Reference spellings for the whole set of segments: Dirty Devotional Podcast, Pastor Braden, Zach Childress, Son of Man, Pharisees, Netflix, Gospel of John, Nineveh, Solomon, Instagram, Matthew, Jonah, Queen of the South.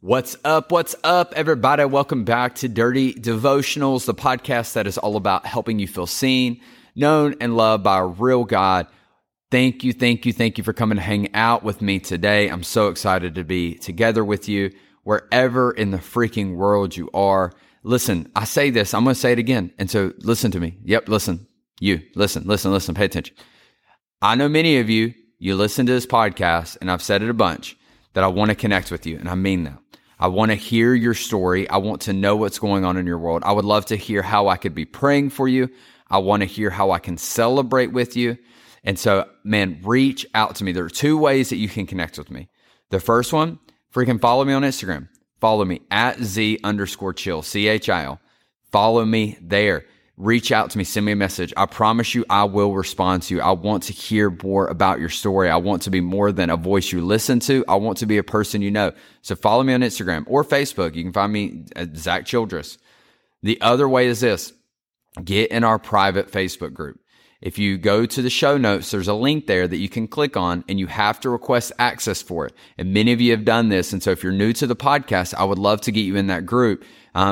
What's up, everybody? Welcome back to Dirty Devotionals, the podcast that is all about helping you feel seen, known, and loved by a real God. Thank you for coming to hang out with me today. I'm so excited to be together with you wherever in the freaking world you are. Listen, I say this, I'm going to say it again. And so listen to me. Yep, listen. You, listen, pay attention. I know many of you listen to this podcast, and I've said it a bunch, that I want to connect with you, and I mean that. I want to hear your story. I want to know what's going on in your world. I would love to hear how I could be praying for you. I want to hear how I can celebrate with you. And so, man, reach out to me. There are two ways that you can connect with me. The first one, freaking follow me on Instagram. Follow me at Z_chill, CHIL. Follow me there. Reach out to me. Send me a message. I promise you I will respond to you. I want to hear more about your story. I want to be more than a voice you listen to. I want to be a person you know. So follow me on Instagram or Facebook. You can find me at Zach Childress. The other way is this. Get in our private Facebook group. If you go to the show notes, there's a link there that you can click on, and you have to request access for it. And many of you have done this. And so if you're new to the podcast, I would love to get you in that group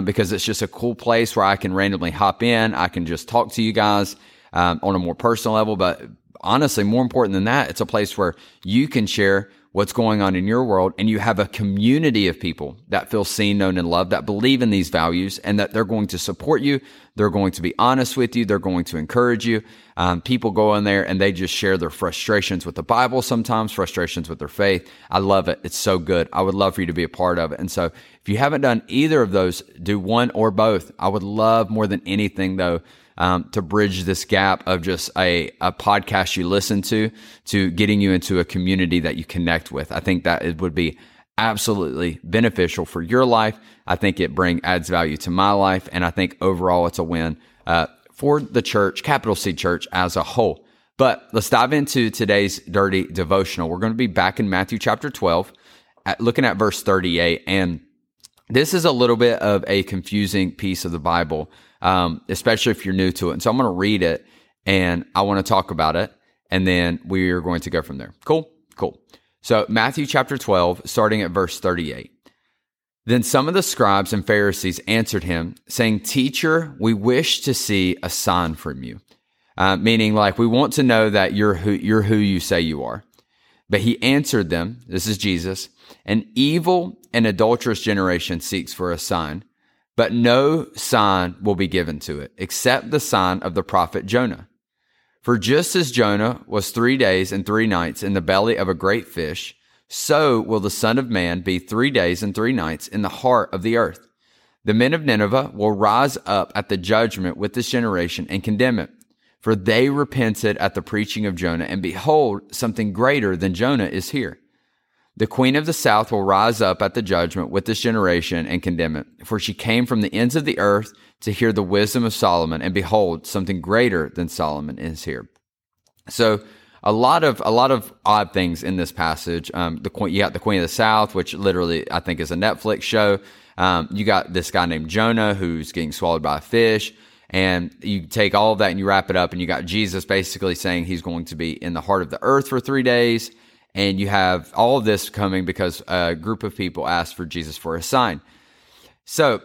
because it's just a cool place where I can randomly hop in. I can just talk to you guys on a more personal level. But honestly, more important than that, it's a place where you can share what's going on in your world, and you have a community of people that feel seen, known, and loved, that believe in these values, and that they're going to support you. They're going to be honest with you. They're going to encourage you. People go in there and they just share their frustrations with the Bible sometimes, frustrations with their faith. I love it. It's so good. I would love for you to be a part of it. And so if you haven't done either of those, do one or both. I would love more than anything, though, to bridge this gap of just a podcast you listen to getting you into a community that you connect with. I think that it would be absolutely beneficial for your life. I think it adds value to my life. And I think overall it's a win for the church, capital C Church as a whole. But let's dive into today's Dirty Devotional. We're going to be back in Matthew chapter 12, looking at verse 38. And this is a little bit of a confusing piece of the Bible, especially if you're new to it. And so I'm going to read it, and I want to talk about it, and then we are going to go from there. Cool. So Matthew chapter 12, starting at verse 38. Then some of the scribes and Pharisees answered him, saying, "Teacher, we wish to see a sign from you." Meaning, like, we want to know that you're who you say you are. But he answered them, this is Jesus, "An evil and adulterous generation seeks for a sign, but no sign will be given to it, except the sign of the prophet Jonah. For just as Jonah was 3 days and 3 nights in the belly of a great fish, so will the Son of Man be 3 days and 3 nights in the heart of the earth. The men of Nineveh will rise up at the judgment with this generation and condemn it. For they repented at the preaching of Jonah, and behold, something greater than Jonah is here. The Queen of the South will rise up at the judgment with this generation and condemn it. For she came from the ends of the earth to hear the wisdom of Solomon, and behold, something greater than Solomon is here." So a lot of odd things in this passage. You got the Queen of the South, which literally I think is a Netflix show. You got this guy named Jonah who's getting swallowed by a fish. And you take all of that and you wrap it up, and you got Jesus basically saying he's going to be in the heart of the earth for 3 days. And you have all of this coming because a group of people asked for Jesus for a sign. So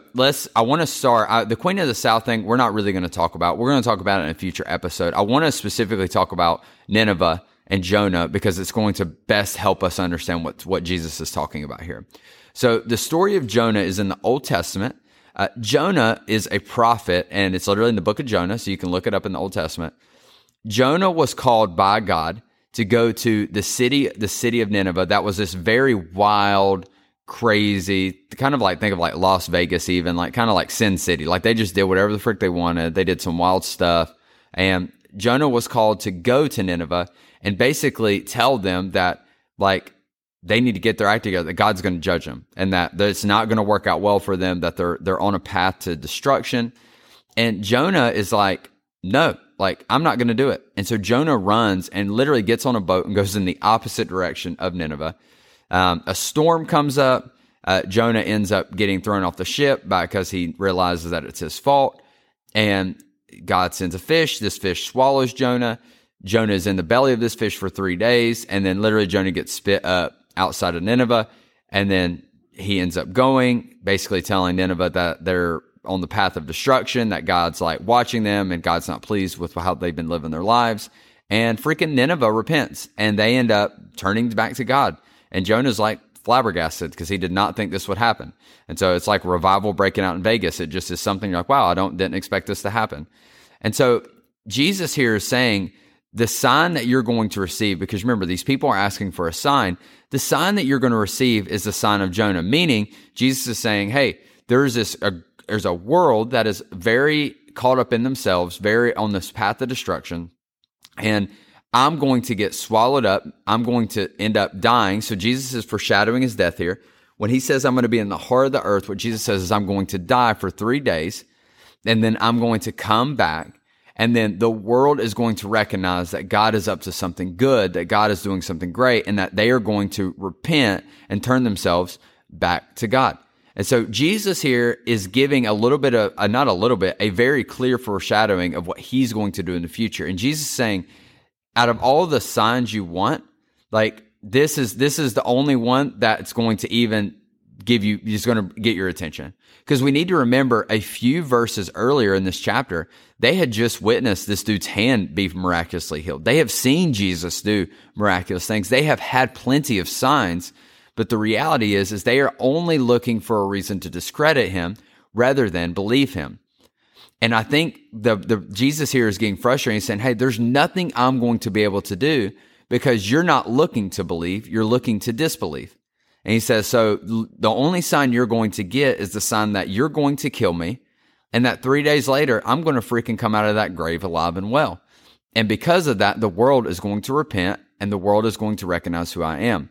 I want to start, the Queen of the South thing, we're not really going to talk about. We're going to talk about it in a future episode. I want to specifically talk about Nineveh and Jonah because it's going to best help us understand what Jesus is talking about here. So the story of Jonah is in the Old Testament. Jonah is a prophet, and it's literally in the book of Jonah, so you can look it up in the Old Testament. Jonah was called by God to go to the city of Nineveh. That was this very wild, crazy, kind of like, think of like Las Vegas even, like kind of like Sin City. Like they just did whatever the frick they wanted. They did some wild stuff. And Jonah was called to go to Nineveh and basically tell them that, like, they need to get their act together, that God's going to judge them and that it's not going to work out well for them, that they're on a path to destruction. And Jonah is like, no, like, I'm not going to do it. And so Jonah runs and literally gets on a boat and goes in the opposite direction of Nineveh. A storm comes up. Jonah ends up getting thrown off the ship because he realizes that it's his fault. And God sends a fish. This fish swallows Jonah. Jonah is in the belly of this fish for 3 days. And then literally Jonah gets spit up outside of Nineveh. And then he ends up going, basically telling Nineveh that they're on the path of destruction, that God's like watching them and God's not pleased with how they've been living their lives. And freaking Nineveh repents and they end up turning back to God. And Jonah's like flabbergasted because he did not think this would happen. And so it's like revival breaking out in Vegas. It just is something you're like, wow, I didn't expect this to happen. And so Jesus here is saying the sign that you're going to receive, because remember, these people are asking for a sign. The sign that you're going to receive is the sign of Jonah, meaning Jesus is saying, hey, there's a world that is very caught up in themselves, very on this path of destruction. And I'm going to get swallowed up. I'm going to end up dying. So Jesus is foreshadowing his death here. When he says, I'm going to be in the heart of the earth, what Jesus says is I'm going to die for 3 days, and then I'm going to come back. And then the world is going to recognize that God is up to something good, that God is doing something great, and that they are going to repent and turn themselves back to God. And so Jesus here is giving a very clear foreshadowing of what he's going to do in the future. And Jesus is saying, out of all the signs you want, like this is the only one that's going to even give you, is going to get your attention. Because we need to remember a few verses earlier in this chapter, they had just witnessed this dude's hand be miraculously healed. They have seen Jesus do miraculous things. They have had plenty of signs. But the reality is they are only looking for a reason to discredit him rather than believe him. And I think the Jesus here is getting frustrated and saying, hey, there's nothing I'm going to be able to do because you're not looking to believe, you're looking to disbelieve. And he says, so the only sign you're going to get is the sign that you're going to kill me and that 3 days later, I'm going to freaking come out of that grave alive and well. And because of that, the world is going to repent and the world is going to recognize who I am.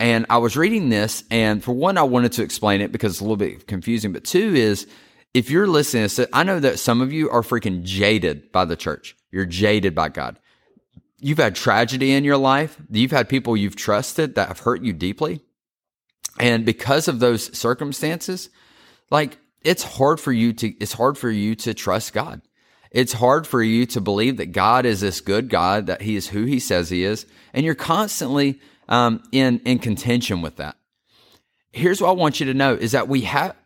And I was reading this, and for one, I wanted to explain it because it's a little bit confusing, but two is, if you're listening, I know that some of you are freaking jaded by the church. You're jaded by God. You've had tragedy in your life. You've had people you've trusted that have hurt you deeply. And because of those circumstances, like it's hard for you to trust God. It's hard for you to believe that God is this good God, that he is who he says he is. And you're constantly in contention with that. Here's what I want you to know is that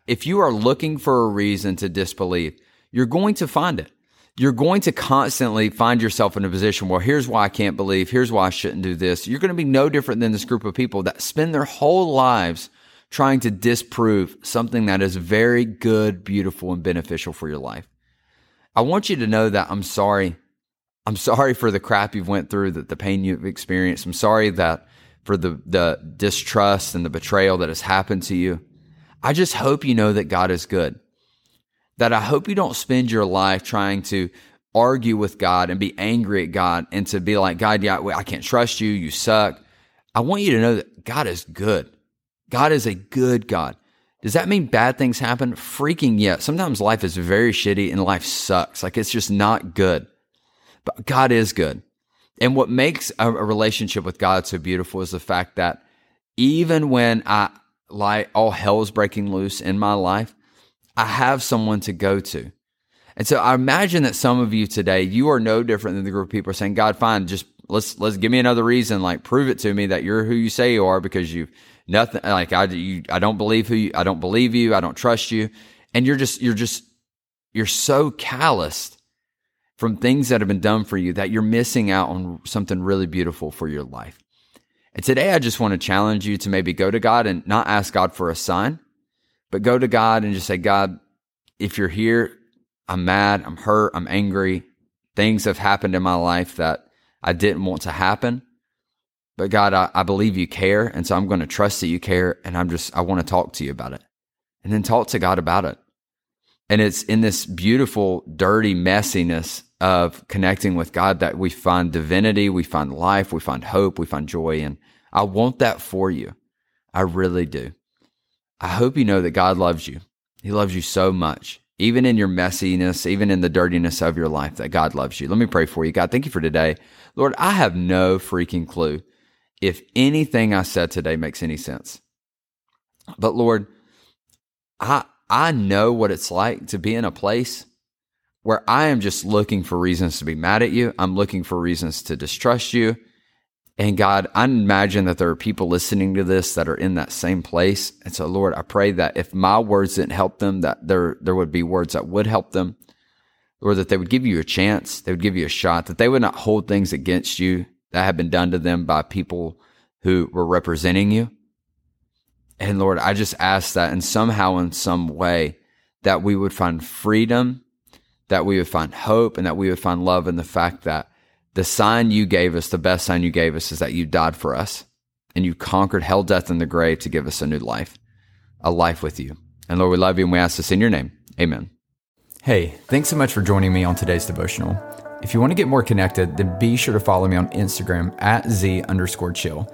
if you are looking for a reason to disbelieve, you're going to find it. You're going to constantly find yourself in a position where here's why I can't believe, here's why I shouldn't do this. You're going to be no different than this group of people that spend their whole lives trying to disprove something that is very good, beautiful, and beneficial for your life. I want you to know that I'm sorry. I'm sorry for the crap you've went through, that the pain you've experienced. I'm sorry that for the distrust and the betrayal that has happened to you. I just hope you know that God is good. That I hope you don't spend your life trying to argue with God and be angry at God and to be like, God, yeah, I can't trust you, you suck. I want you to know that God is good. God is a good God. Does that mean bad things happen? Freaking yeah. Sometimes life is very shitty and life sucks. Like it's just not good. But God is good. And what makes a relationship with God so beautiful is the fact that even when all hell is breaking loose in my life, I have someone to go to. And so I imagine that some of you today, you are no different than the group of people saying, God, fine, just let's give me another reason, like prove it to me that you're who you say you are because you've nothing, like I don't believe you, I don't trust you. And you're so calloused from things that have been done for you that you're missing out on something really beautiful for your life. And today I just want to challenge you to maybe go to God and not ask God for a sign, but go to God and just say, God, if you're here, I'm mad, I'm hurt, I'm angry. Things have happened in my life that I didn't want to happen. But God, I believe you care. And so I'm going to trust that you care. And I want to talk to you about it. And then talk to God about it. And it's in this beautiful, dirty messiness of connecting with God that we find divinity, we find life, we find hope, we find joy. And I want that for you. I really do. I hope you know that God loves you. He loves you so much, even in your messiness, even in the dirtiness of your life, that God loves you. Let me pray for you. God, thank you for today. Lord, I have no freaking clue if anything I said today makes any sense. But Lord, I know what it's like to be in a place where I am just looking for reasons to be mad at you. I'm looking for reasons to distrust you. And God, I imagine that there are people listening to this that are in that same place. And so, Lord, I pray that if my words didn't help them, that there would be words that would help them. Lord, that they would give you a chance. They would give you a shot. That they would not hold things against you that have been done to them by people who were representing you. And Lord, I just ask that in somehow, in some way, that we would find freedom, that we would find hope, and that we would find love in the fact that the sign you gave us, the best sign you gave us, is that you died for us and you conquered hell, death, and the grave to give us a life with you. And Lord, we love you and we ask this in your name. Amen. Hey, thanks so much for joining me on today's devotional. If you want to get more connected, then be sure to follow me on Instagram at Z_chill.